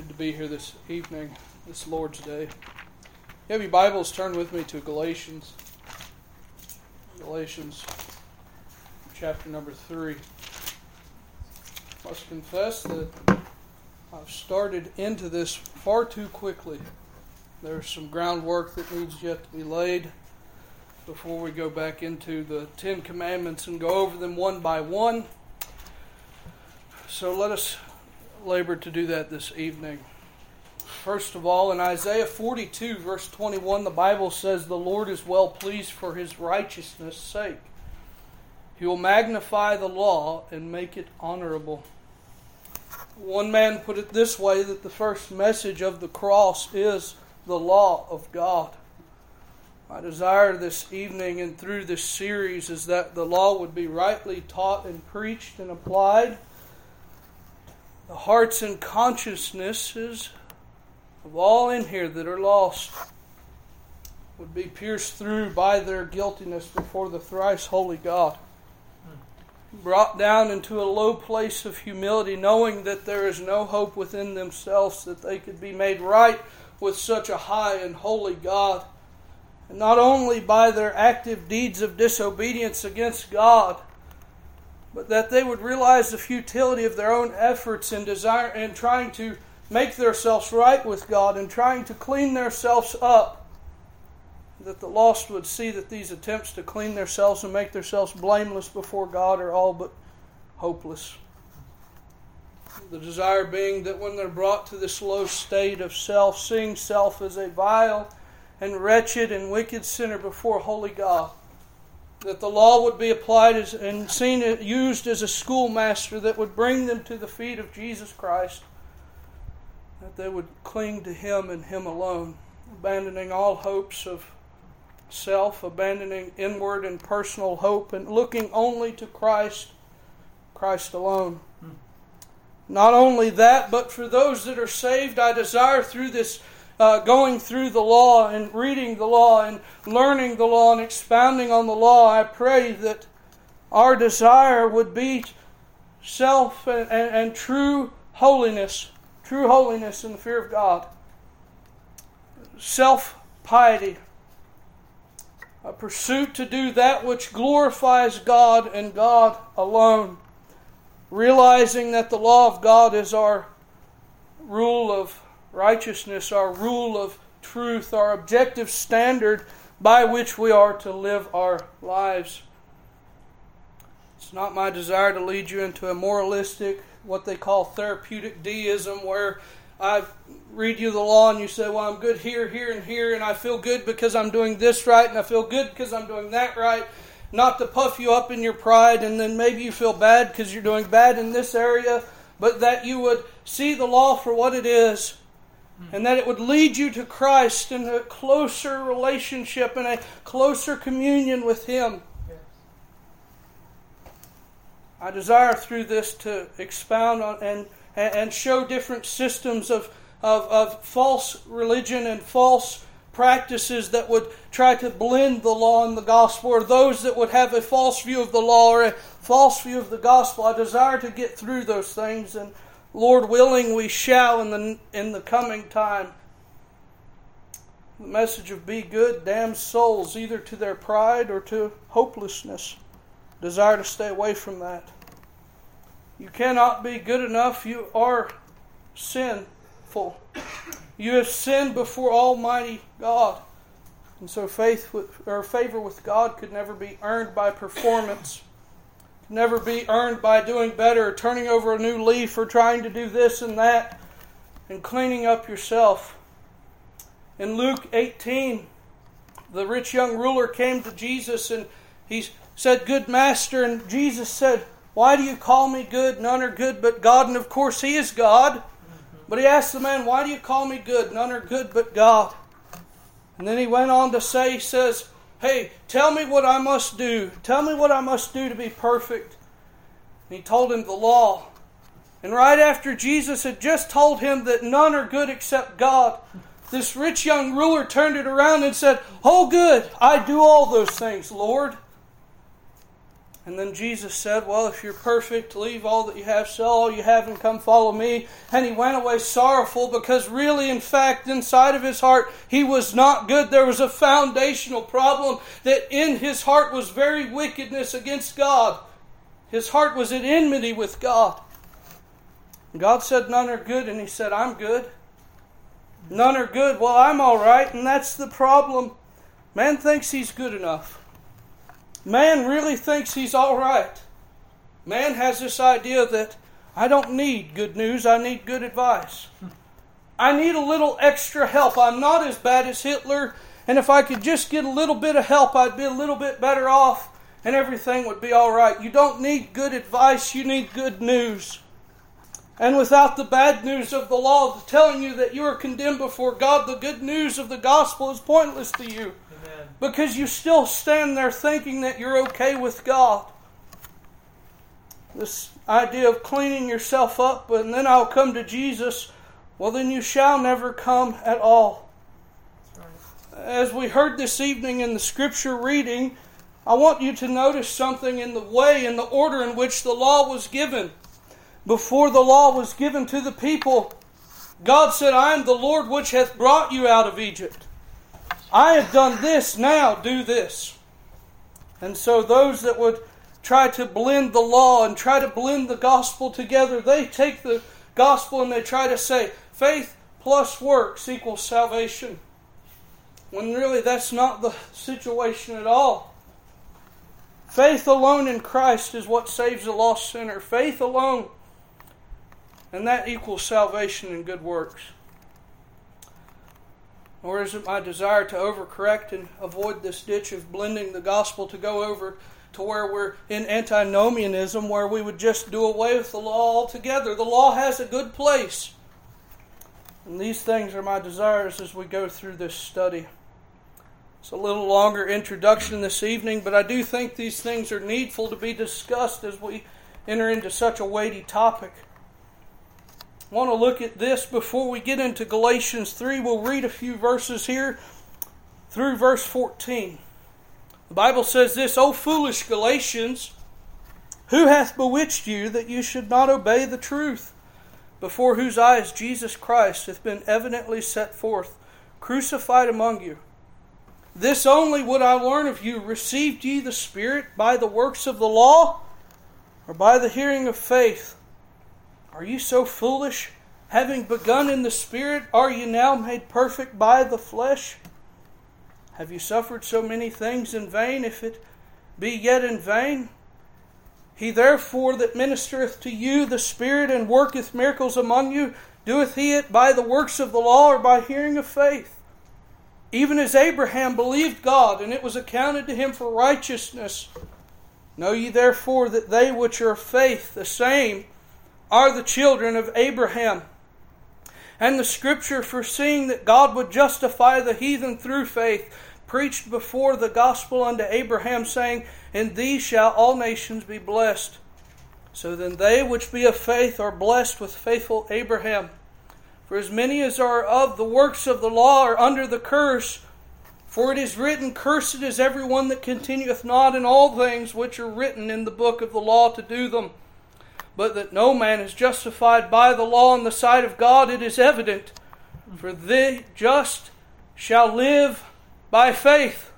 good to be here this evening, this Lord's Day. If you have your Bibles, turn with me to Galatians. Galatians chapter number 3. I must confess that I've started into this far too quickly. There's some groundwork that needs yet to be laid before we go back into the Ten Commandments and go over them one by one. So let us labor to do that this evening. First of all, in Isaiah 42, verse 21, the Bible says, "The Lord is well pleased for his righteousness' sake. He will magnify the law and make it honorable." One man put it this way, that the first message of the cross is the law of God. My desire this evening and through this series is that the law would be rightly taught and preached and applied. The hearts and consciousnesses of all in here that are lost would be pierced through by their guiltiness before the thrice holy God. Brought down into a low place of humility, knowing that there is no hope within themselves that they could be made right with such a high and holy God. And not only by their active deeds of disobedience against God, but that they would realize the futility of their own efforts and desire in trying to make themselves right with God and trying to clean themselves up. That the lost would see that these attempts to clean themselves and make themselves blameless before God are all but hopeless. The desire being that when they're brought to this low state of self, seeing self as a vile and wretched and wicked sinner before holy God, that the law would be applied as, and seen used as a schoolmaster that would bring them to the feet of Jesus Christ, that they would cling to Him and Him alone, abandoning all hopes of self, abandoning inward and personal hope, and looking only to Christ, Christ alone. Not only that, but for those that are saved, I desire through this going through the law and reading the law and learning the law and expounding on the law, I pray that our desire would be self and true holiness in the fear of God, self-piety, a pursuit to do that which glorifies God and God alone, realizing that the law of God is our rule of righteousness, our rule of truth, our objective standard by which we are to live our lives. It's not my desire to lead you into a moralistic, what they call therapeutic deism, where I read you the law and you say, well, I'm good here, here, and here, and I feel good because I'm doing this right, and I feel good because I'm doing that right, not to puff you up in your pride, and then maybe you feel bad because you're doing bad in this area, but that you would see the law for what it is, and that it would lead you to Christ in a closer relationship and a closer communion with Him. Yes. I desire through this to expound on and show different systems of false religion and false practices that would try to blend the law and the gospel, or those that would have a false view of the law or a false view of the gospel. I desire to get through those things, and Lord willing, we shall in the coming time. The message of be good damns souls either to their pride or to hopelessness. Desire to stay away from that. You cannot be good enough. You are sinful. You have sinned before Almighty God. And so favor with God could never be earned by performance. Never be earned by doing better or turning over a new leaf or trying to do this and that and cleaning up yourself. In Luke 18, the rich young ruler came to Jesus and he said, "Good master," and Jesus said, "Why do you call me good? None are good but God." And of course he is God. But he asked the man, "Why do you call me good? None are good but God." And then he went on to say, he says, "Hey, tell me what I must do. Tell me what I must do to be perfect." And he told him the law. And right after Jesus had just told him that none are good except God, this rich young ruler turned it around and said, "Oh good, I do all those things, Lord." And then Jesus said, well, if you're perfect, leave all that you have, sell all you have, and come follow me. And he went away sorrowful because really, in fact, inside of his heart, he was not good. There was a foundational problem that in his heart was very wickedness against God. His heart was at enmity with God. And God said, none are good. And he said, I'm good. None are good. Well, I'm all right. And that's the problem. Man thinks he's good enough. Man really thinks he's all right. Man has this idea that I don't need good news, I need good advice. I need a little extra help. I'm not as bad as Hitler, and if I could just get a little bit of help, I'd be a little bit better off, and everything would be all right. You don't need good advice, you need good news. And without the bad news of the law telling you that you are condemned before God, the good news of the gospel is pointless to you. Amen. Because you still stand there thinking that you're okay with God. This idea of cleaning yourself up, and then I'll come to Jesus. Well, then you shall never come at all. Right. As we heard this evening in the scripture reading, I want you to notice something in the way and the order in which the law was given. Before the law was given to the people, God said, I am the Lord which hath brought you out of Egypt. I have done this, now do this. And so those that would try to blend the law and try to blend the gospel together, they take the gospel and they try to say, faith plus works equals salvation. When really that's not the situation at all. Faith alone in Christ is what saves a lost sinner. Faith alone. And that equals salvation and good works. Or is it my desire to overcorrect and avoid this ditch of blending the gospel to go over to where we're in antinomianism, where we would just do away with the law altogether? The law has a good place. And these things are my desires as we go through this study. It's a little longer introduction this evening, but I do think these things are needful to be discussed as we enter into such a weighty topic. I want to look at this before we get into Galatians 3. We'll read a few verses here through verse 14. The Bible says this, O foolish Galatians, who hath bewitched you that you should not obey the truth, before whose eyes Jesus Christ hath been evidently set forth, crucified among you? This only would I learn of you. Received ye the Spirit by the works of the law, or by the hearing of faith? Are you so foolish? Having begun in the Spirit, are you now made perfect by the flesh? Have you suffered so many things in vain, if it be yet in vain? He therefore that ministereth to you the Spirit and worketh miracles among you, doeth he it by the works of the law, or by hearing of faith? Even as Abraham believed God, and it was accounted to him for righteousness. Know ye therefore that they which are of faith, the same, are the children of Abraham. And the Scripture, foreseeing that God would justify the heathen through faith, preached before the gospel unto Abraham, saying, In thee shall all nations be blessed. So then they which be of faith are blessed with faithful Abraham. For as many as are of the works of the law are under the curse. For it is written, Cursed is every one that continueth not in all things which are written in the book of the law to do them. But that no man is justified by the law in the sight of God, it is evident. For the just shall live by faith.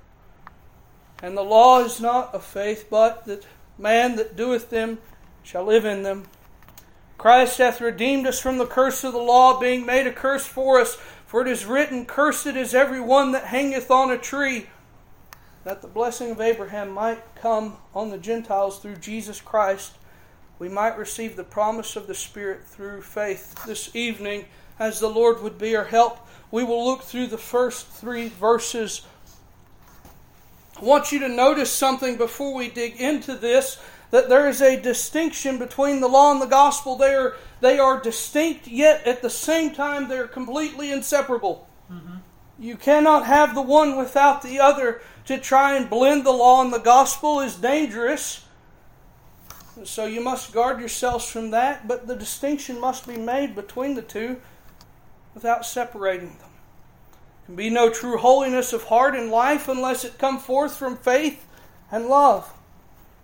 And the law is not of faith, but that man that doeth them shall live in them. Christ hath redeemed us from the curse of the law, being made a curse for us. For it is written, Cursed is every one that hangeth on a tree, that the blessing of Abraham might come on the Gentiles through Jesus Christ. We might receive the promise of the Spirit through faith. This evening, as the Lord would be our help, we will look through the first three verses. I want you to notice something before we dig into this, that there is a distinction between the law and the gospel. They are distinct, yet at the same time they are completely inseparable. Mm-hmm. You cannot have the one without the other. To try and blend the law and the gospel is dangerous. So you must guard yourselves from that, but the distinction must be made between the two without separating them. There can be no true holiness of heart and life unless it come forth from faith and love.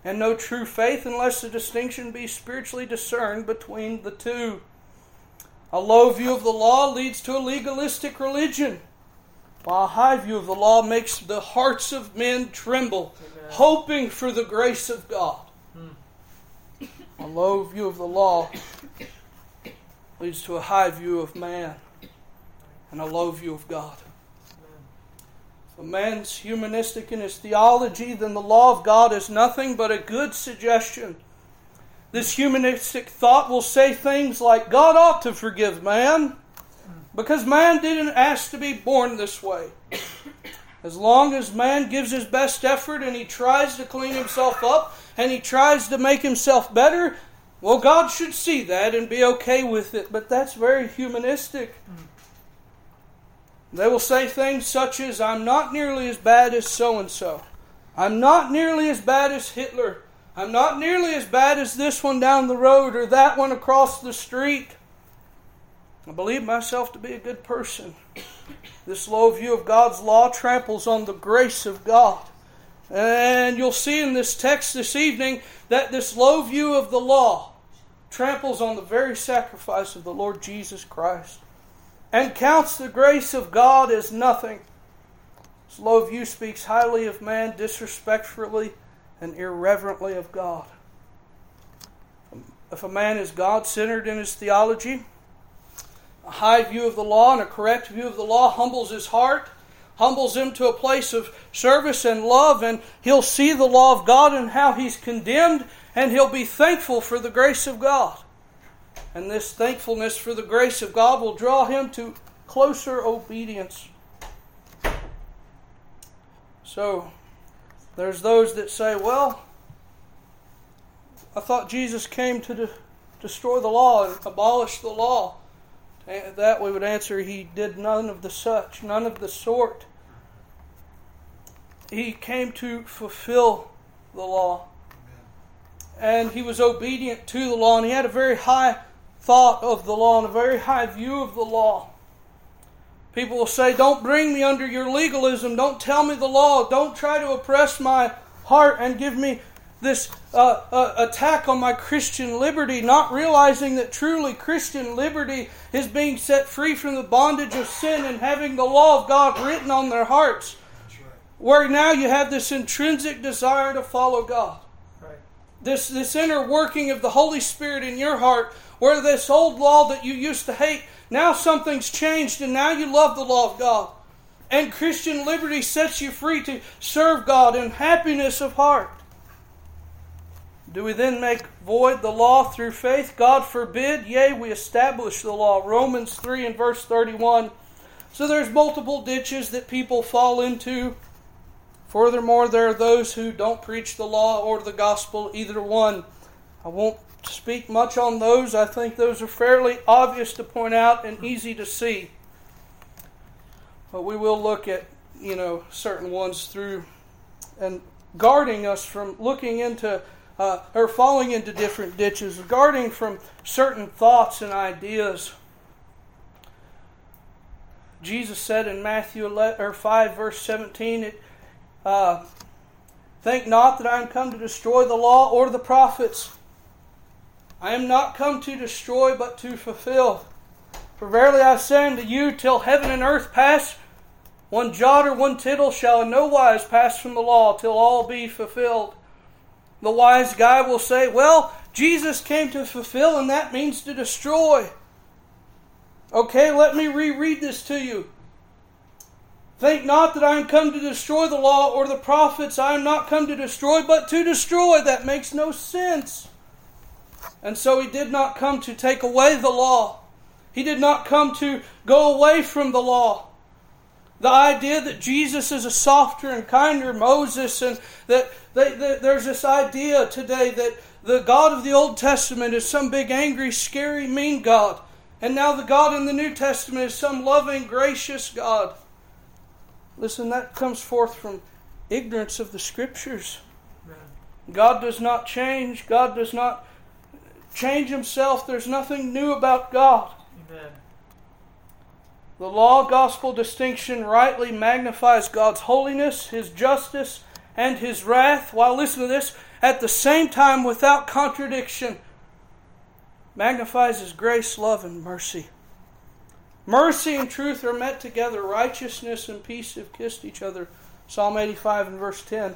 and no true faith unless the distinction be spiritually discerned between the two. A low view of the law leads to a legalistic religion, while a high view of the law makes the hearts of men tremble, Amen. Hoping for the grace of God. A low view of the law leads to a high view of man and a low view of God. If a man's humanistic in his theology, then the law of God is nothing but a good suggestion. This humanistic thought will say things like, God ought to forgive man because man didn't ask to be born this way. As long as man gives his best effort and he tries to clean himself up and he tries to make himself better, well, God should see that and be okay with it. But that's very humanistic. They will say things such as, I'm not nearly as bad as so-and-so. I'm not nearly as bad as Hitler. I'm not nearly as bad as this one down the road or that one across the street. I believe myself to be a good person. This low view of God's law tramples on the grace of God. And you'll see in this text this evening that this low view of the law tramples on the very sacrifice of the Lord Jesus Christ and counts the grace of God as nothing. This low view speaks highly of man, disrespectfully and irreverently of God. If a man is God-centered in his theology, a high view of the law and a correct view of the law humbles his heart, humbles him to a place of service and love, and he'll see the law of God and how he's condemned, and he'll be thankful for the grace of God. And this thankfulness for the grace of God will draw him to closer obedience. So, there's those that say, well, I thought Jesus came to destroy the law and abolish the law. And that we would answer, he did none of the such, none of the sort. He came to fulfill the law. And he was obedient to the law, and he had a very high thought of the law and a very high view of the law. People will say, don't bring me under your legalism. Don't tell me the law. Don't try to oppress my heart and give me this attack on my Christian liberty, not realizing that truly Christian liberty is being set free from the bondage of sin and having the law of God written on their hearts. That's right. Where now you have this intrinsic desire to follow God. Right. This inner working of the Holy Spirit in your heart, where this old law that you used to hate, now something's changed and now you love the law of God. And Christian liberty sets you free to serve God in happiness of heart. Do we then make void the law through faith? God forbid, yea, we establish the law. Romans 3 and verse 31. So there's multiple ditches that people fall into. Furthermore, there are those who don't preach the law or the gospel, either one. I won't speak much on those. I think those are fairly obvious to point out and easy to see. But we will look at, certain ones through and guarding us from looking into or falling into different ditches, guarding from certain thoughts and ideas. Jesus said in Matthew 5, verse 17, think not that I am come to destroy the law or the prophets. I am not come to destroy, but to fulfill. For verily I say unto you, till heaven and earth pass, one jot or one tittle shall in no wise pass from the law, till all be fulfilled. The wise guy will say, well, Jesus came to fulfill, and that means to destroy. Okay, let me reread this to you. Think not that I am come to destroy the law or the prophets. I am not come to destroy, but to destroy. That makes no sense. And so he did not come to take away the law. He did not come to go away from the law. The idea that Jesus is a softer and kinder Moses, and that there's this idea today that the God of the Old Testament is some big, angry, scary, mean God. And now the God in the New Testament is some loving, gracious God. Listen, that comes forth from ignorance of the Scriptures. God does not change. God does not change Himself. There's nothing new about God. Amen. The law-gospel distinction rightly magnifies God's holiness, His justice, and His wrath. While, listen to this, at the same time without contradiction, magnifies His grace, love, and mercy. Mercy and truth are met together. Righteousness and peace have kissed each other. Psalm 85 and verse 10.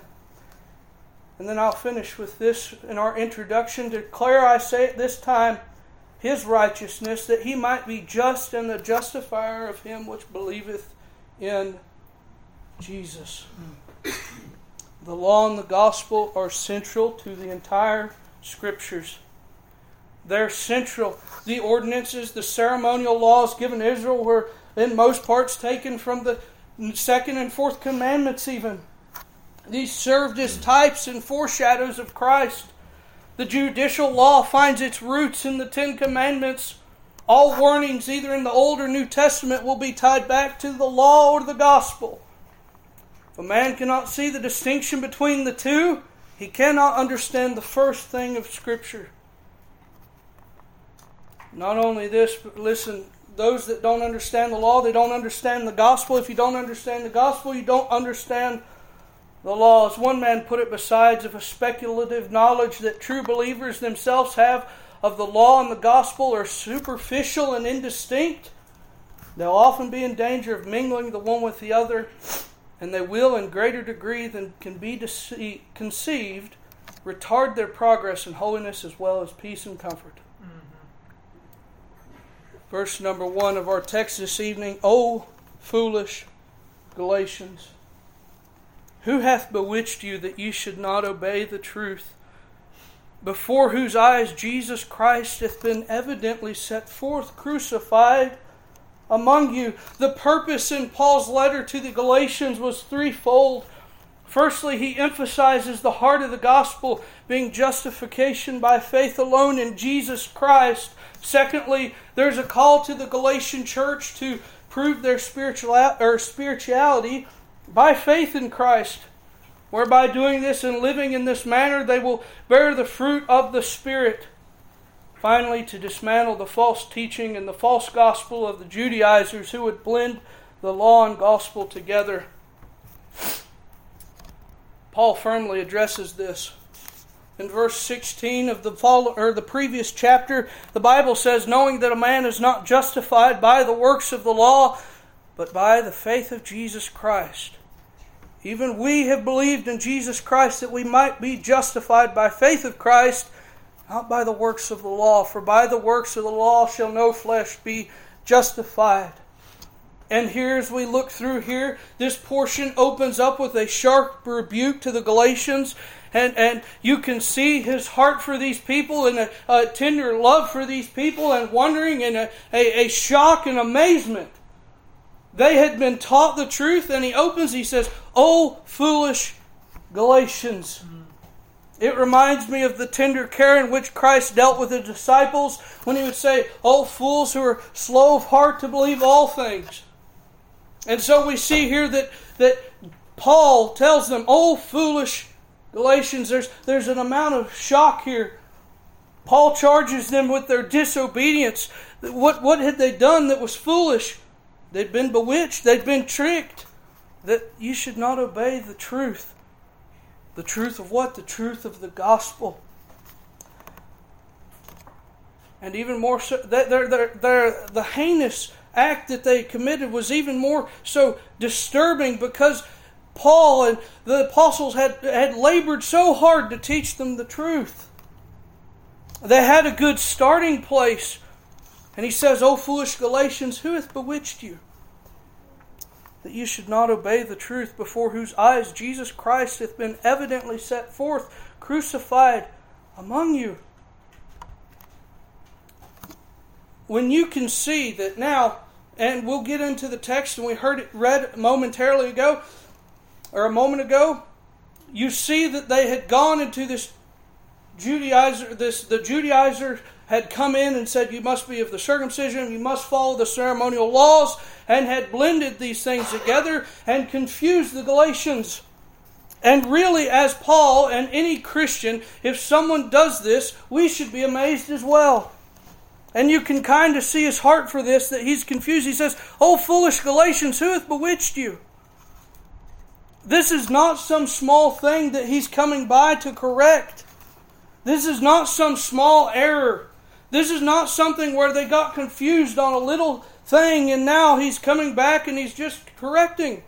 And then I'll finish with this in our introduction. Declare, I say at this time, His righteousness, that He might be just and the justifier of him which believeth in Jesus. The law and the gospel are central to the entire Scriptures. They're central. The ordinances, the ceremonial laws given to Israel were in most parts taken from the second and fourth commandments even. These served as types and foreshadows of Christ. The judicial law finds its roots in the Ten Commandments. All warnings, either in the Old or New Testament, will be tied back to the law or the gospel. If a man cannot see the distinction between the two, he cannot understand the first thing of Scripture. Not only this, but listen, those that don't understand the law, they don't understand the gospel. If you don't understand the gospel, you don't understand the law. As one man put it, besides of a speculative knowledge that true believers themselves have of the law and the gospel are superficial and indistinct, they'll often be in danger of mingling the one with the other, and they will, in greater degree than can be conceived, retard their progress in holiness as well as peace and comfort. Verse number 1 of our text this evening, O foolish Galatians, who hath bewitched you that ye should not obey the truth, before whose eyes Jesus Christ hath been evidently set forth, crucified among you? The purpose in Paul's letter to the Galatians was threefold. Firstly, he emphasizes the heart of the gospel being justification by faith alone in Jesus Christ. Secondly, there's a call to the Galatian church to prove their spirituality by faith in Christ, whereby doing this and living in this manner, they will bear the fruit of the Spirit. Finally, to dismantle the false teaching and the false gospel of the Judaizers who would blend the law and gospel together. Paul firmly addresses this. In verse 16 of the previous chapter, the Bible says, knowing that a man is not justified by the works of the law, but by the faith of Jesus Christ. Even we have believed in Jesus Christ that we might be justified by faith of Christ, not by the works of the law. For by the works of the law shall no flesh be justified. And here, as we look through here, this portion opens up with a sharp rebuke to the Galatians. And you can see his heart for these people and a tender love for these people and wondering and a shock and amazement. They had been taught the truth, and he says, O foolish Galatians. It reminds me of the tender care in which Christ dealt with His disciples when He would say, O fools who are slow of heart to believe all things. And so we see here that Paul tells them, O foolish Galatians. There's an amount of shock here. Paul charges them with their disobedience. What had they done that was foolish? They'd been bewitched. They'd been tricked. That you should not obey the truth. The truth of what? The truth of the gospel. And even more so, the heinous act that they committed was even more so disturbing because Paul and the apostles had labored so hard to teach them the truth. They had a good starting place. And he says, O foolish Galatians, who hath bewitched you, that you should not obey the truth, before whose eyes Jesus Christ hath been evidently set forth, crucified among you? When you can see that now, and we'll get into the text, and we heard it read a moment ago, you see that they had gone into this Judaizer. The Judaizer had come in and said, you must be of the circumcision, you must follow the ceremonial laws, and had blended these things together and confused the Galatians. And really, as Paul and any Christian, if someone does this, we should be amazed as well. And you can kind of see his heart for this, that he's confused. He says, O foolish Galatians, who hath bewitched you? This is not some small thing that he's coming by to correct. This is not some small error. This is not something where they got confused on a little thing and now he's coming back and he's just correcting.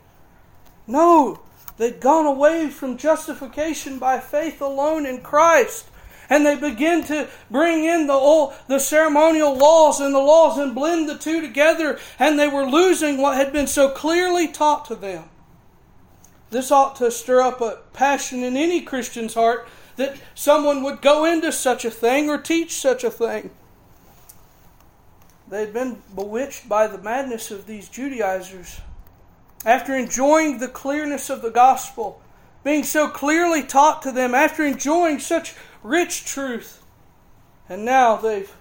No, they've gone away from justification by faith alone in Christ. And they begin to bring in the ceremonial laws and the laws and blend the two together, and they were losing what had been so clearly taught to them. This ought to stir up a passion in any Christian's heart that someone would go into such a thing or teach such a thing. They had been bewitched by the madness of these Judaizers. After enjoying the clearness of the gospel, being so clearly taught to them, after enjoying such rich truth, and now they've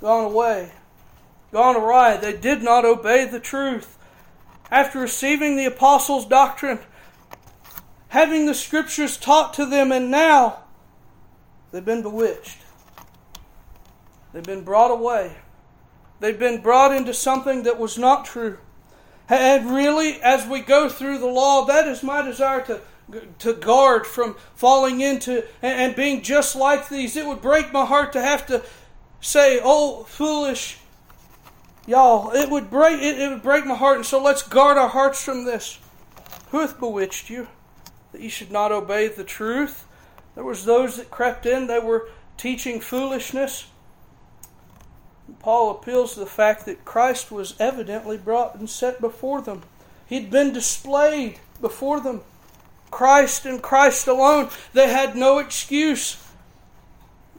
gone away, gone awry. They did not obey the truth. After receiving the apostles' doctrine, having the scriptures taught to them, and now they've been bewitched. They've been brought away. They've been brought into something that was not true. And really, as we go through the law, that is my desire to guard from falling into and being just like these. It would break my heart to have to say, "Oh, foolish y'all!" It would break my heart. And so let's guard our hearts from this. Who hath bewitched you, that ye should not obey the truth? There was those that crept in. They were teaching foolishness. And Paul appeals to the fact that Christ was evidently brought and set before them. He'd been displayed before them. Christ and Christ alone. They had no excuse.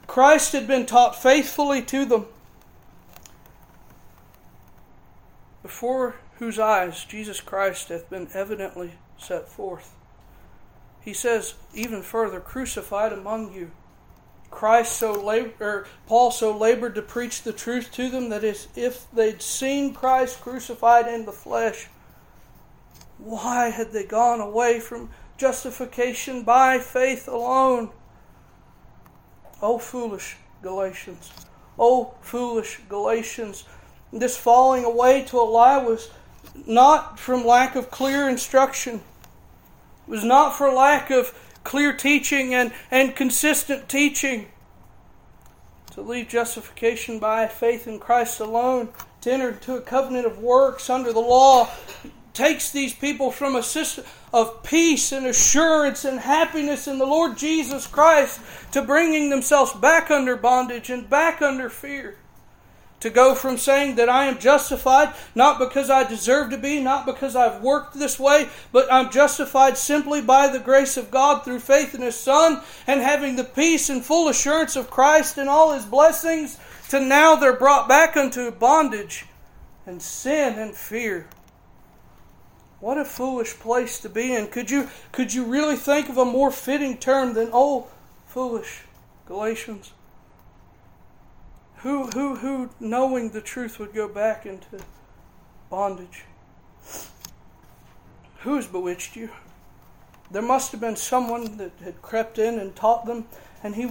Christ had been taught faithfully to them. Before whose eyes Jesus Christ hath been evidently set forth. He says even further, crucified among you. Paul so labored to preach the truth to them that as if they'd seen Christ crucified in the flesh. Why had they gone away from justification by faith alone? Oh, foolish Galatians. Oh, foolish Galatians. This falling away to a lie was not from lack of clear instruction. It was not for lack of clear teaching and consistent teaching. To leave justification by faith in Christ alone, to enter into a covenant of works under the law, takes these people from a system of peace and assurance and happiness in the Lord Jesus Christ to bringing themselves back under bondage and back under fear. To go from saying that I am justified not because I deserve to be, not because I've worked this way, but I'm justified simply by the grace of God through faith in His Son and having the peace and full assurance of Christ and all His blessings, to now they're brought back unto bondage and sin and fear. What a foolish place to be in. Could you really think of a more fitting term than, oh, foolish Galatians? Who knowing the truth would go back into bondage? Who has bewitched you? There must have been someone that had crept in and taught them, and he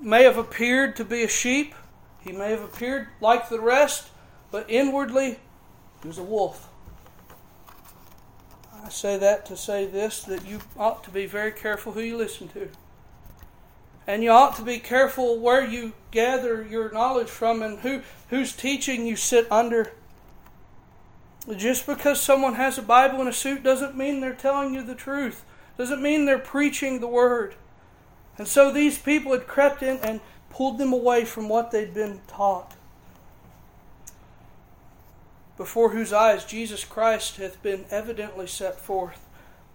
may have appeared to be a sheep. He may have appeared like the rest, but inwardly he was a wolf. I say that to say this, that you ought to be very careful who you listen to. And you ought to be careful where you gather your knowledge from and whose teaching you sit under. Just because someone has a Bible and a suit doesn't mean they're telling you the truth. Doesn't mean they're preaching the Word. And so these people had crept in and pulled them away from what they'd been taught. Before whose eyes Jesus Christ hath been evidently set forth.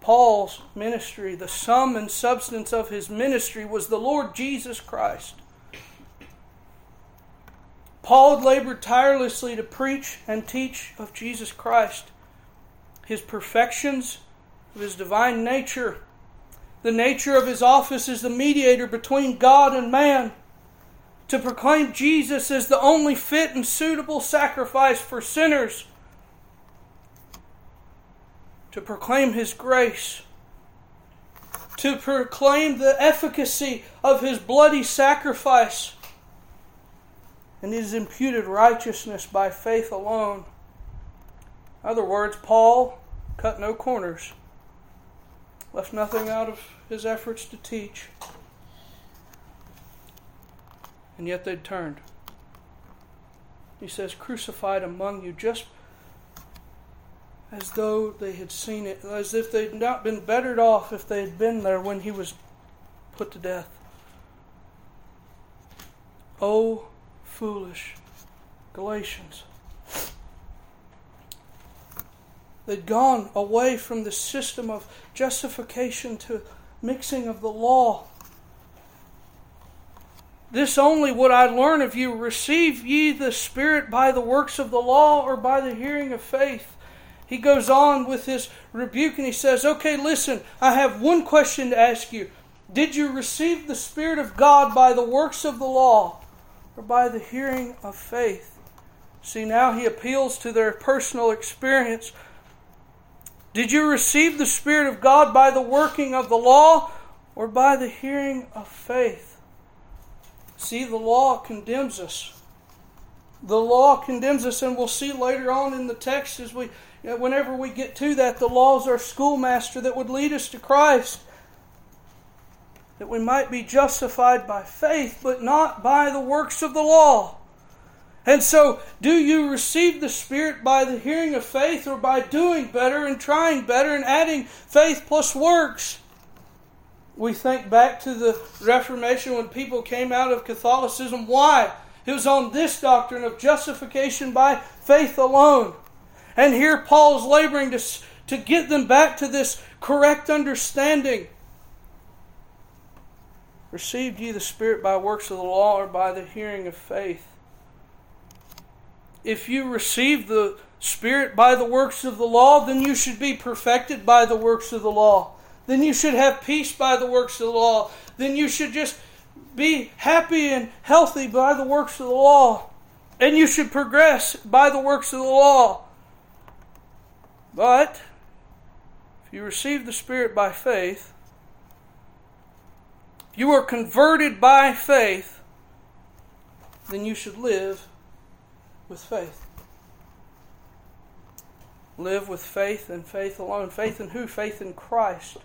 Paul's ministry, the sum and substance of his ministry, was the Lord Jesus Christ. Paul labored tirelessly to preach and teach of Jesus Christ, his perfections of his divine nature, the nature of his office as the mediator between God and man, to proclaim Jesus as the only fit and suitable sacrifice for sinners, to proclaim His grace, to proclaim the efficacy of His bloody sacrifice and His imputed righteousness by faith alone. In other words, Paul cut no corners. left nothing out of his efforts to teach, and yet they'd turned. He says, crucified among you, just as though they had seen it, as if they'd not been bettered off if they had been there when he was put to death. Oh, foolish Galatians. They'd gone away from the system of justification to mixing of the law. This only would I learn of you. Receive ye the Spirit by the works of the law or by the hearing of faith? He goes on with his rebuke and he says, okay, listen, I have one question to ask you. Did you receive the Spirit of God by the works of the law or by the hearing of faith? See, now he appeals to their personal experience. Did you receive the Spirit of God by the working of the law or by the hearing of faith? See, the law condemns us. The law condemns us, and we'll see later on in the text as whenever we get to that, the law is our schoolmaster that would lead us to Christ, that we might be justified by faith, but not by the works of the law. And so, do you receive the Spirit by the hearing of faith or by doing better and trying better and adding faith plus works? We think back to the Reformation when people came out of Catholicism. Why? It was on this doctrine of justification by faith alone. And here Paul is laboring to get them back to this correct understanding. Received ye the Spirit by works of the law or by the hearing of faith? If you receive the Spirit by the works of the law, then you should be perfected by the works of the law. Then you should have peace by the works of the law. Then you should just be happy and healthy by the works of the law. And you should progress by the works of the law. But if you receive the Spirit by faith, if you are converted by faith, then you should live with faith. Live with faith and faith alone. Faith in who? Faith in Christ.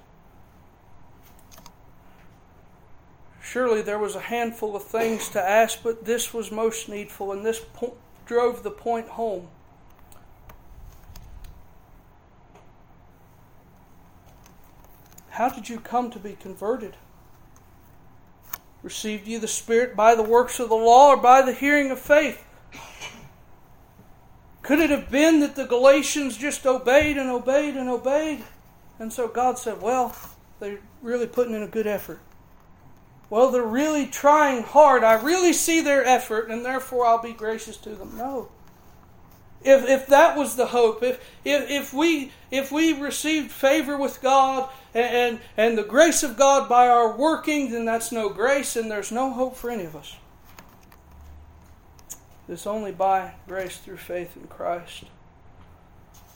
Surely there was a handful of things to ask, but this was most needful, and this drove the point home. How did you come to be converted? Received you the Spirit by the works of the law or by the hearing of faith? Could it have been that the Galatians just obeyed and obeyed and obeyed? And so God said, well, they're really putting in a good effort. Well, they're really trying hard. I really see their effort, and therefore I'll be gracious to them. No. If that was the hope, if we received favor with God and the grace of God by our working, then that's no grace, and there's no hope for any of us. It's only by grace through faith in Christ.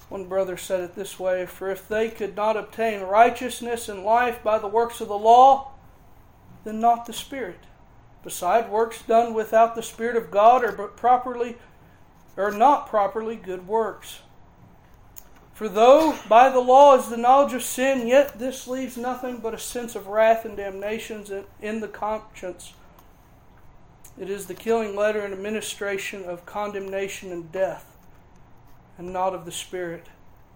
One brother said it this way, for if they could not obtain righteousness and life by the works of the law, then not the Spirit. Beside, works done without the Spirit of God are not properly good works. For though by the law is the knowledge of sin, yet this leaves nothing but a sense of wrath and damnations in the conscience. It is the killing letter and administration of condemnation and death, and not of the Spirit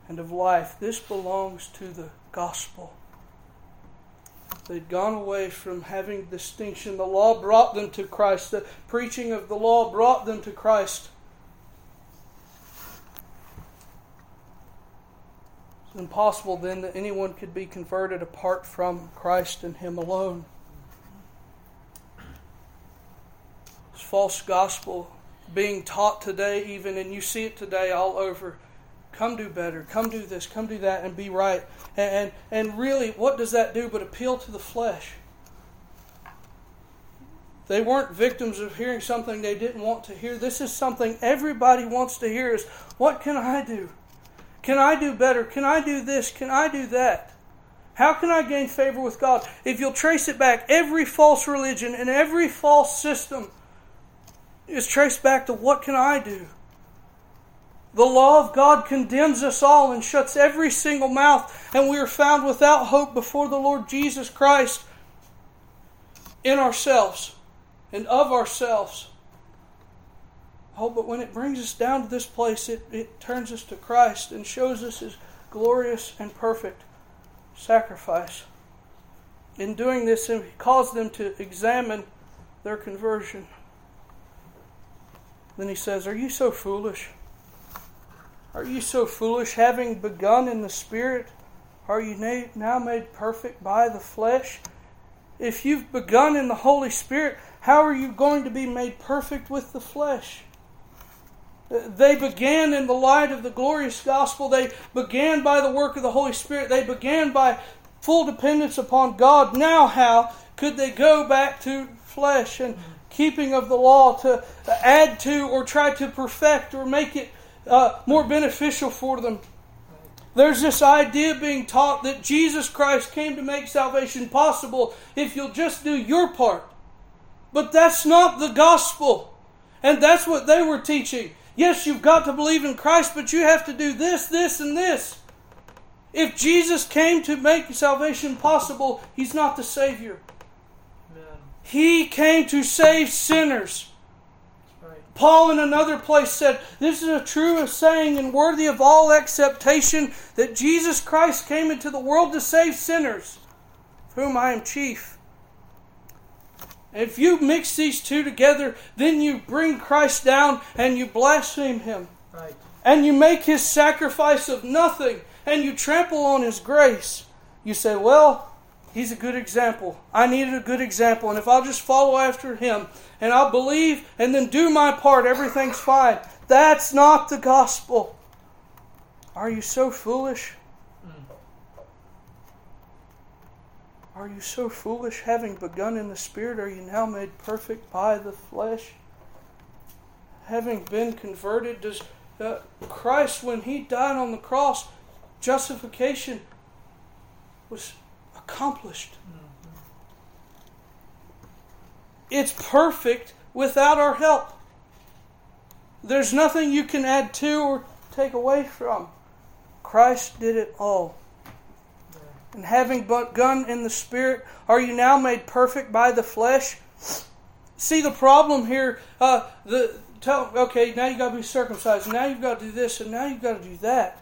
and of life. This belongs to the gospel. They'd gone away from having distinction. The law brought them to Christ. The preaching of the law brought them to Christ. It's impossible then that anyone could be converted apart from Christ and Him alone. False gospel being taught today even, and you see it today all over. Come do better, come do this, come do that, and be right. And really, what does that do but appeal to the flesh? They weren't victims of hearing something they didn't want to hear. This is something everybody wants to hear is, what can I do? Can I do better? Can I do this? Can I do that? How can I gain favor with God? If you'll trace it back, every false religion and every false system is traced back to what can I do? The law of God condemns us all and shuts every single mouth, and we are found without hope before the Lord Jesus Christ in ourselves and of ourselves. Oh, but when it brings us down to this place, it turns us to Christ and shows us His glorious and perfect sacrifice. In doing this, He calls them to examine their conversion. Then He says, "Are you so foolish? Are you so foolish, having begun in the Spirit? Are you now made perfect by the flesh?" If you've begun in the Holy Spirit, how are you going to be made perfect with the flesh? They began in the light of the glorious gospel. They began by the work of the Holy Spirit. They began by full dependence upon God. Now how could they go back to flesh and keeping of the law to add to or try to perfect or make it more beneficial for them? There's this idea being taught that Jesus Christ came to make salvation possible if you'll just do your part. But that's not the gospel. And that's what they were teaching. Yes, you've got to believe in Christ, but you have to do this, this, and this. If Jesus came to make salvation possible, He's not the Savior. Amen. He came to save sinners. Paul in another place said, "This is a true saying and worthy of all acceptation, that Jesus Christ came into the world to save sinners, of whom I am chief." If you mix these two together, then you bring Christ down and you blaspheme Him. Right. And you make His sacrifice of nothing, and you trample on His grace. You say, "Well, He's a good example. I needed a good example. And if I'll just follow after Him and I'll believe and then do my part, everything's fine." That's not the gospel. Are you so foolish? Are you so foolish, having begun in the Spirit? Are you now made perfect by the flesh? Having been converted, does Christ, when He died on the cross, justification was accomplished. Mm-hmm. It's perfect without our help. There's nothing you can add to or take away from. Christ did it all. Yeah. And having begun in the Spirit, are you now made perfect by the flesh? See the problem here. Okay, now you've got to be circumcised. Now you've got to do this, and now you've got to do that.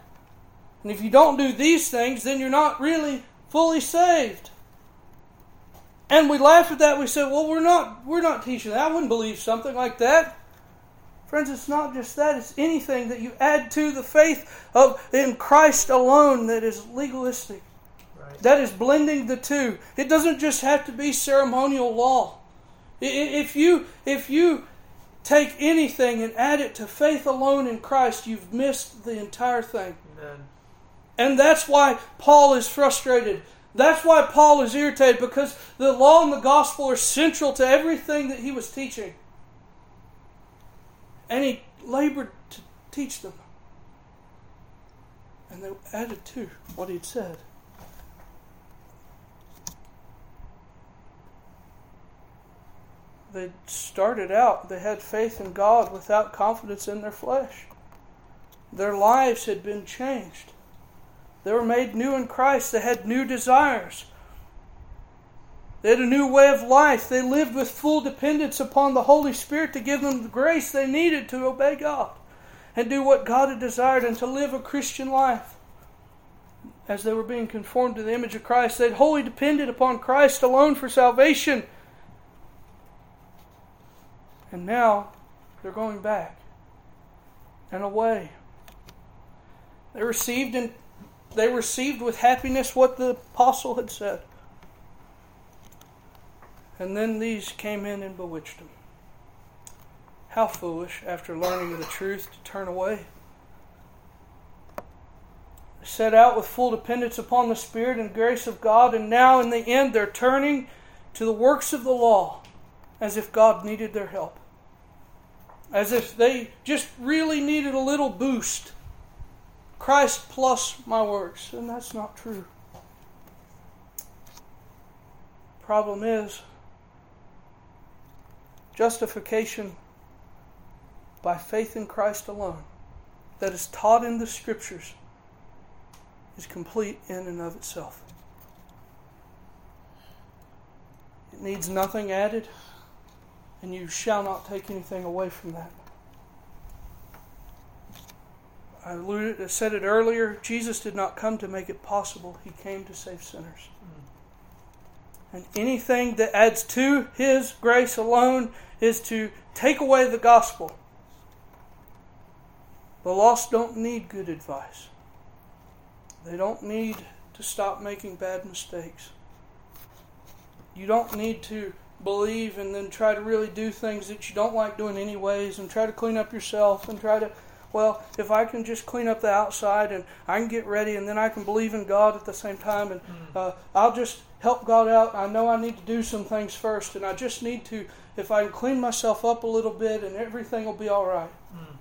And if you don't do these things, then you're not really fully saved. And we laugh at that. We say, "Well, we're not teaching that. I wouldn't believe something like that." Friends, it's not just that. It's anything that you add to the faith of in Christ alone that is legalistic. Right. That is blending the two. It doesn't just have to be ceremonial law. If you take anything and add it to faith alone in Christ, you've missed the entire thing. Amen. And that's why Paul is frustrated. That's why Paul is irritated, because the law and the gospel are central to everything that he was teaching. And he labored to teach them. And they added to what he'd said. They started out, they had faith in God without confidence in their flesh. Their lives had been changed. They were made new in Christ. They had new desires. They had a new way of life. They lived with full dependence upon the Holy Spirit to give them the grace they needed to obey God and do what God had desired and to live a Christian life. As they were being conformed to the image of Christ, they'd wholly depended upon Christ alone for salvation. And now they're going back and away. They received with happiness what the apostle had said. And then these came in and bewitched them. How foolish, after learning the truth, to turn away. They set out with full dependence upon the Spirit and grace of God, and now in the end they're turning to the works of the law as if God needed their help. As if they just really needed a little boost. Christ plus my works. And that's not true. Problem is, justification by faith in Christ alone that is taught in the Scriptures is complete in and of itself. It needs nothing added, and you shall not take anything away from that. I said it earlier, Jesus did not come to make it possible. He came to save sinners. And anything that adds to His grace alone is to take away the gospel. The lost don't need good advice. They don't need to stop making bad mistakes. You don't need to believe and then try to really do things that you don't like doing anyways and try to clean up yourself and try to, well, if I can just clean up the outside and I can get ready and then I can believe in God at the same time and I'll just help God out. I know I need to do some things first and I just need to, if I can clean myself up a little bit and everything will be all right. Mm.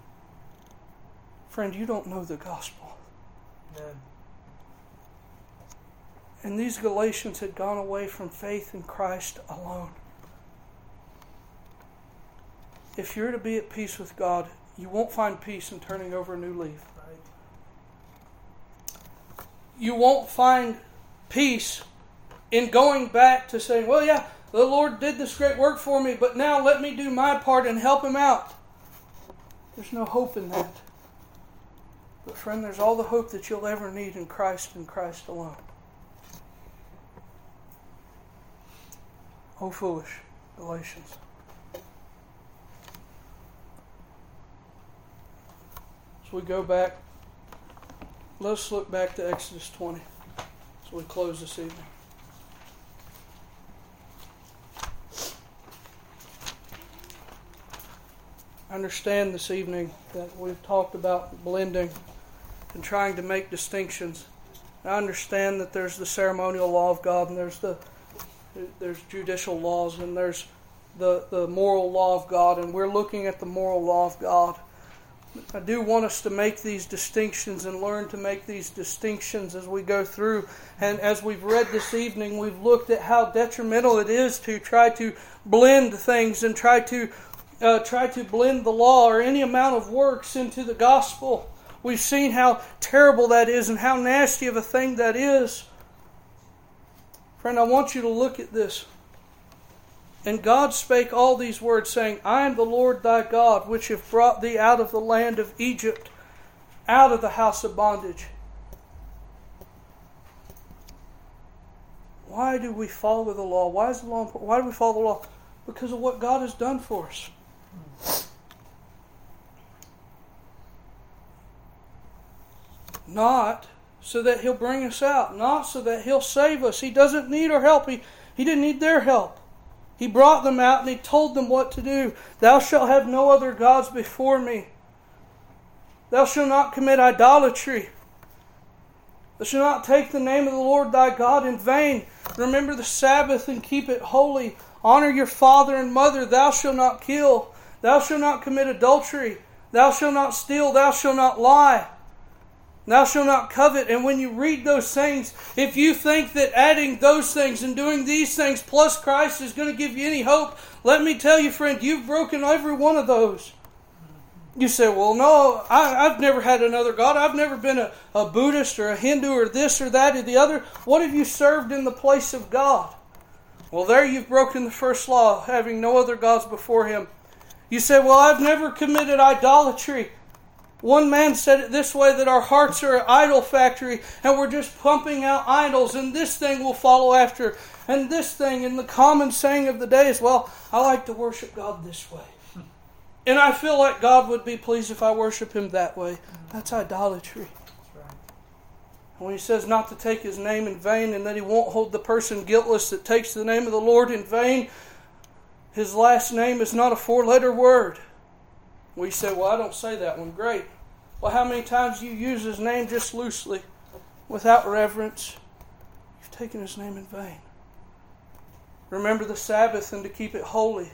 Friend, you don't know the gospel. No. And these Galatians had gone away from faith in Christ alone. If you're to be at peace with God, you won't find peace in turning over a new leaf. Right? You won't find peace in going back to saying, well, yeah, the Lord did this great work for me, but now let me do my part and help Him out. There's no hope in that. But friend, there's all the hope that you'll ever need in Christ and Christ alone. Oh, foolish Galatians. As we go back, let's look back to Exodus 20 as we close this evening. I understand this evening that we've talked about blending and trying to make distinctions. I understand that there's the ceremonial law of God and there's judicial laws and there's the moral law of God, and we're looking at the moral law of God. I do want us to make these distinctions and learn to make these distinctions as we go through. And as we've read this evening, we've looked at how detrimental it is to try to blend things and try to blend the law or any amount of works into the gospel. We've seen how terrible that is and how nasty of a thing that is. Friend, I want you to look at this. And God spake all these words, saying, I am the Lord thy God, which have brought thee out of the land of Egypt, out of the house of bondage. Why do we follow the law? Why do we follow the law? Because of what God has done for us. Not so that He'll bring us out. Not so that He'll save us. He doesn't need our help. He didn't need their help. He brought them out and He told them what to do. Thou shalt have no other gods before me. Thou shalt not commit idolatry. Thou shalt not take the name of the Lord thy God in vain. Remember the Sabbath and keep it holy. Honor your father and mother. Thou shalt not kill. Thou shalt not commit adultery. Thou shalt not steal. Thou shalt not lie. Thou shalt not covet. And when you read those things, if you think that adding those things and doing these things plus Christ is going to give you any hope, let me tell you, friend, you've broken every one of those. You say, well, no, I've never had another God. I've never been a Buddhist or a Hindu or this or that or the other. What have you served in the place of God? Well, there you've broken the first law, having no other gods before Him. You say, well, I've never committed idolatry. One man said it this way, that our hearts are an idol factory and we're just pumping out idols and this thing will follow after and this thing. And the common saying of the day is, well, I like to worship God this way. And I feel like God would be pleased if I worship Him that way. That's idolatry. That's right. When He says not to take His name in vain and that He won't hold the person guiltless that takes the name of the Lord in vain, His last name is not a 4-letter word. We say, well, I don't say that one. Great. Well, how many times you use His name just loosely, without reverence? You've taken His name in vain. Remember the Sabbath and to keep it holy.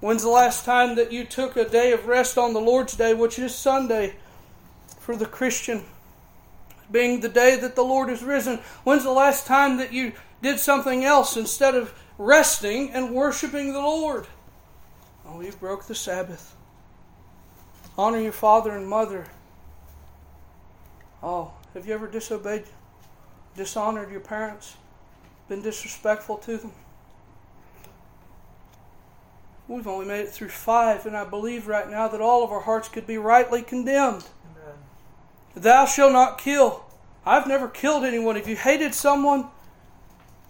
When's the last time that you took a day of rest on the Lord's Day, which is Sunday for the Christian, being the day that the Lord is risen? When's the last time that you did something else instead of resting and worshiping the Lord? Oh, you broke the Sabbath. Honor your father and mother. Oh, have you ever disobeyed, dishonored your parents? Been disrespectful to them? We've only made it through 5, and I believe right now that all of our hearts could be rightly condemned. Amen. Thou shalt not kill. I've never killed anyone. If you hated someone,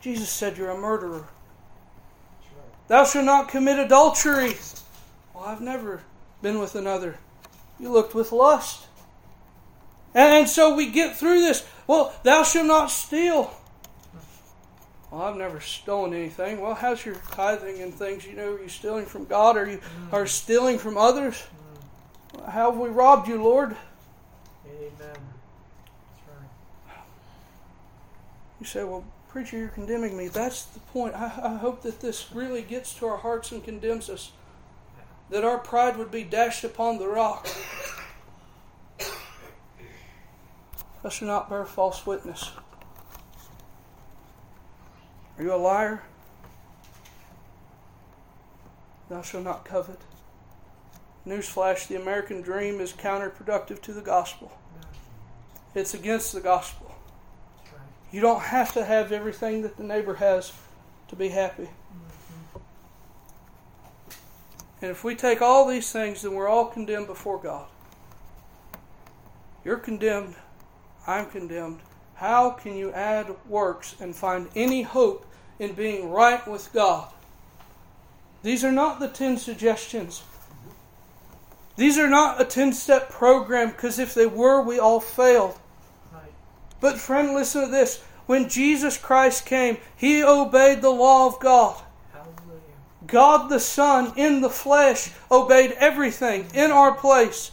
Jesus said you're a murderer. Right. Thou shalt not commit adultery. Well, I've never been with another. You looked with lust. And so we get through this. Well, thou shalt not steal. Well, I've never stolen anything. Well, how's your tithing and things? You know, are you stealing from God? Or you are stealing from others? Mm. How have we robbed you, Lord? Amen. That's right. You say, well, preacher, you're condemning me. That's the point. I hope that this really gets to our hearts and condemns us. That our pride would be dashed upon the rock. Thou shalt not bear false witness. Are you a liar? Thou shalt not covet. Newsflash, the American dream is counterproductive to the gospel. It's against the gospel. You don't have to have everything that the neighbor has to be happy. And if we take all these things, then we're all condemned before God. You're condemned. I'm condemned. How can you add works and find any hope in being right with God? These are not the 10 suggestions. These are not a 10-step program, because if they were, we all failed. Right. But friend, listen to this. When Jesus Christ came, He obeyed the law of God. Hallelujah. God the Son in the flesh obeyed everything in our place.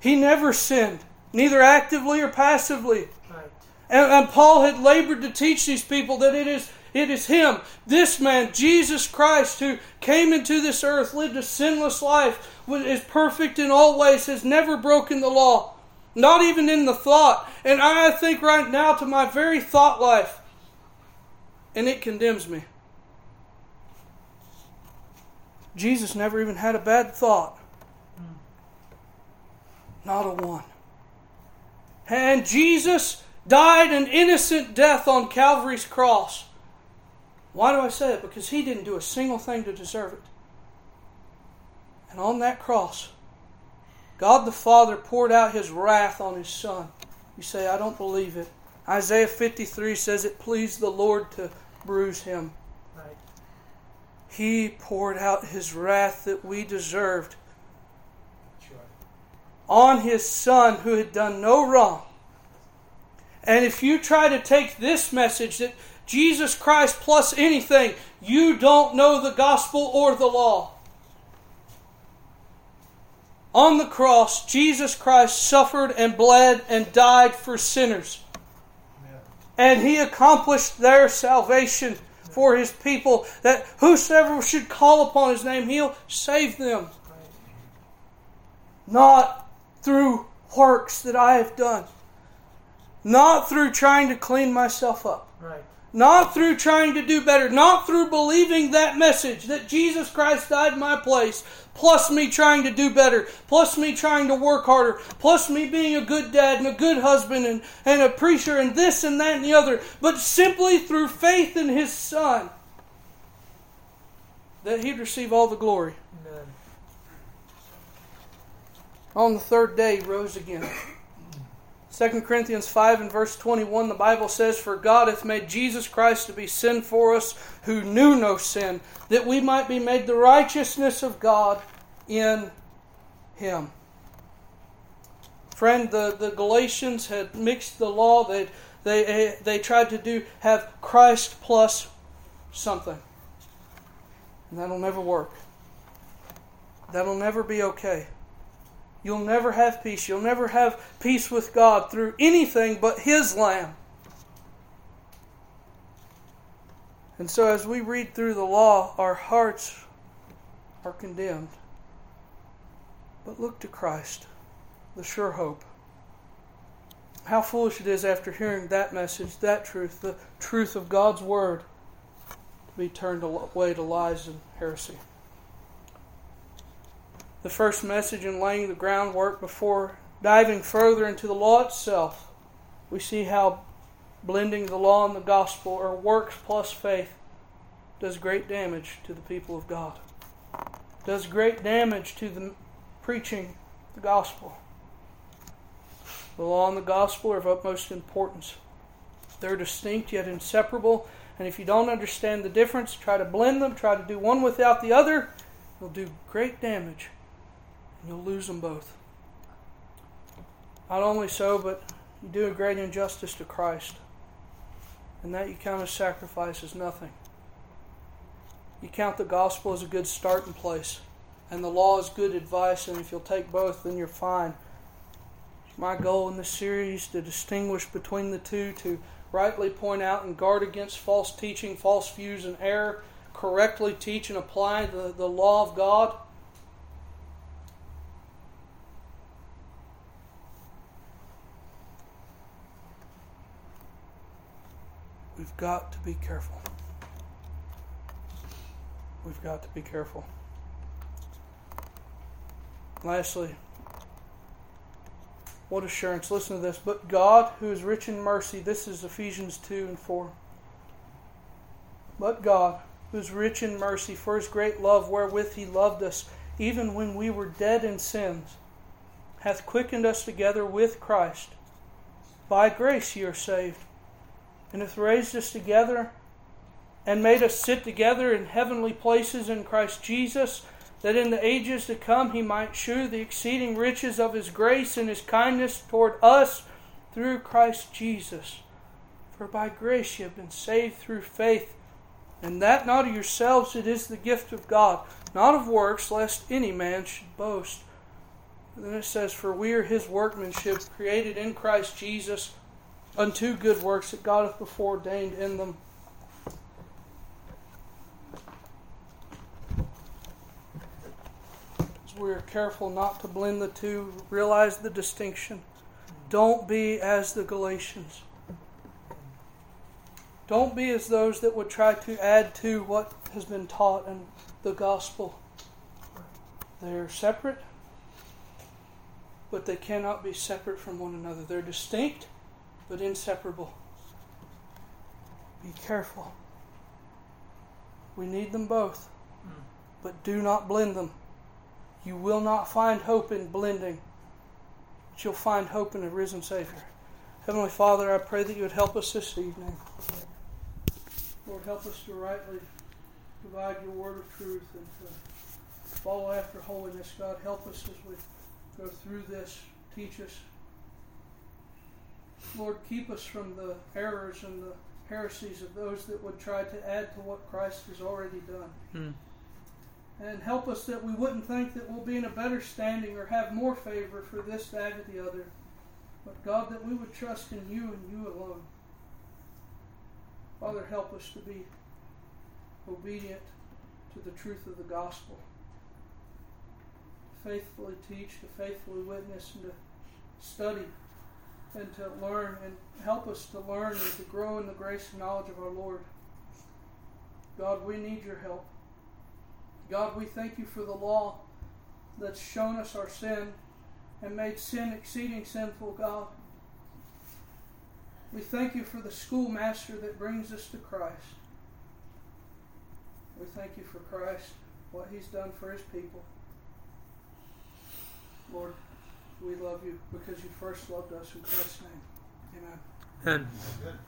He never sinned, neither actively or passively. Right. And Paul had labored to teach these people that it is Him, this man, Jesus Christ, who came into this earth, lived a sinless life, is perfect in all ways, has never broken the law, not even in the thought. And I think right now to my very thought life, and it condemns me. Jesus never even had a bad thought. Not a one. And Jesus died an innocent death on Calvary's cross. Why do I say it? Because He didn't do a single thing to deserve it. And on that cross, God the Father poured out His wrath on His Son. You say, I don't believe it. Isaiah 53 says it pleased the Lord to bruise Him. Right. He poured out His wrath that we deserved on His Son who had done no wrong. And if you try to take this message that Jesus Christ plus anything, you don't know the gospel or the law. On the cross, Jesus Christ suffered and bled and died for sinners. Amen. And He accomplished their salvation for His people, that whosoever should call upon His name, He'll save them. Not through works that I have done. Not through trying to clean myself up. Right. Not through trying to do better. Not through believing that message that Jesus Christ died in my place. Plus me trying to do better. Plus me trying to work harder. Plus me being a good dad and a good husband and a preacher and this and that and the other. But simply through faith in His Son, that He'd receive all the glory. Amen. On the third day, He rose again. 2 Corinthians 5 and verse 21, the Bible says, For God hath made Jesus Christ to be sin for us, who knew no sin, that we might be made the righteousness of God in Him. Friend, the Galatians had mixed the law. They tried to have Christ plus something. And that'll never work. That'll never be okay. You'll never have peace. You'll never have peace with God through anything but His Lamb. And so as we read through the law, our hearts are condemned. But look to Christ, the sure hope. How foolish it is after hearing that message, that truth, the truth of God's Word, to be turned away to lies and heresy. the first message in laying the groundwork before diving further into the law itself. We see how blending the law and the gospel, or works plus faith, does great damage to the people of God. Does great damage to the preaching the gospel. The law and the gospel are of utmost importance. They're distinct yet inseparable. And if you don't understand the difference, try to blend them, try to do one without the other, you'll do great damage. And you'll lose them both. Not only so, but you do a great injustice to Christ. And that you count as sacrifice as nothing. You count the gospel as a good starting place. And the law as good advice. And if you'll take both, then you're fine. My goal in this series to distinguish between the two, to rightly point out and guard against false teaching, false views, and error, correctly teach and apply the law of God. We've got to be careful. We've got to be careful. Lastly, what assurance? Listen to this. But God, who is rich in mercy, this is Ephesians 2 and 4. But God, who is rich in mercy, for His great love wherewith He loved us, even when we were dead in sins, hath quickened us together with Christ. By grace ye are saved, and hath raised us together, and made us sit together in heavenly places in Christ Jesus, that in the ages to come He might shew the exceeding riches of His grace and His kindness toward us through Christ Jesus. For by grace you have been saved through faith, and that not of yourselves, it is the gift of God, not of works, lest any man should boast. And then it says, for we are His workmanship, created in Christ Jesus unto good works that God hath before ordained in them. We are careful not to blend the two. Realize the distinction. Don't be as the Galatians. Don't be as those that would try to add to what has been taught in the gospel. They are separate, but they cannot be separate from one another. They're distinct, but inseparable. Be careful. We need them both, but do not blend them. You will not find hope in blending, but you'll find hope in a risen Savior. Heavenly Father, I pray that you would help us this evening. Lord, help us to rightly divide your word of truth and to follow after holiness. God, help us as we go through this. Teach us. Lord, keep us from the errors and the heresies of those that would try to add to what Christ has already done. And help us that we wouldn't think that we'll be in a better standing or have more favor for this, that, or the other. But God, that we would trust in you and you alone. Father, help us to be obedient to the truth of the gospel. To faithfully teach, to faithfully witness, and to study, and to learn. And help us to learn and to grow in the grace and knowledge of our Lord. God, we need your help. God, we thank you for the law that's shown us our sin and made sin exceeding sinful, God. We thank you for the schoolmaster that brings us to Christ. We thank you for Christ, what He's done for His people. Lord, we love you because you first loved us in Christ's name. Amen. Amen.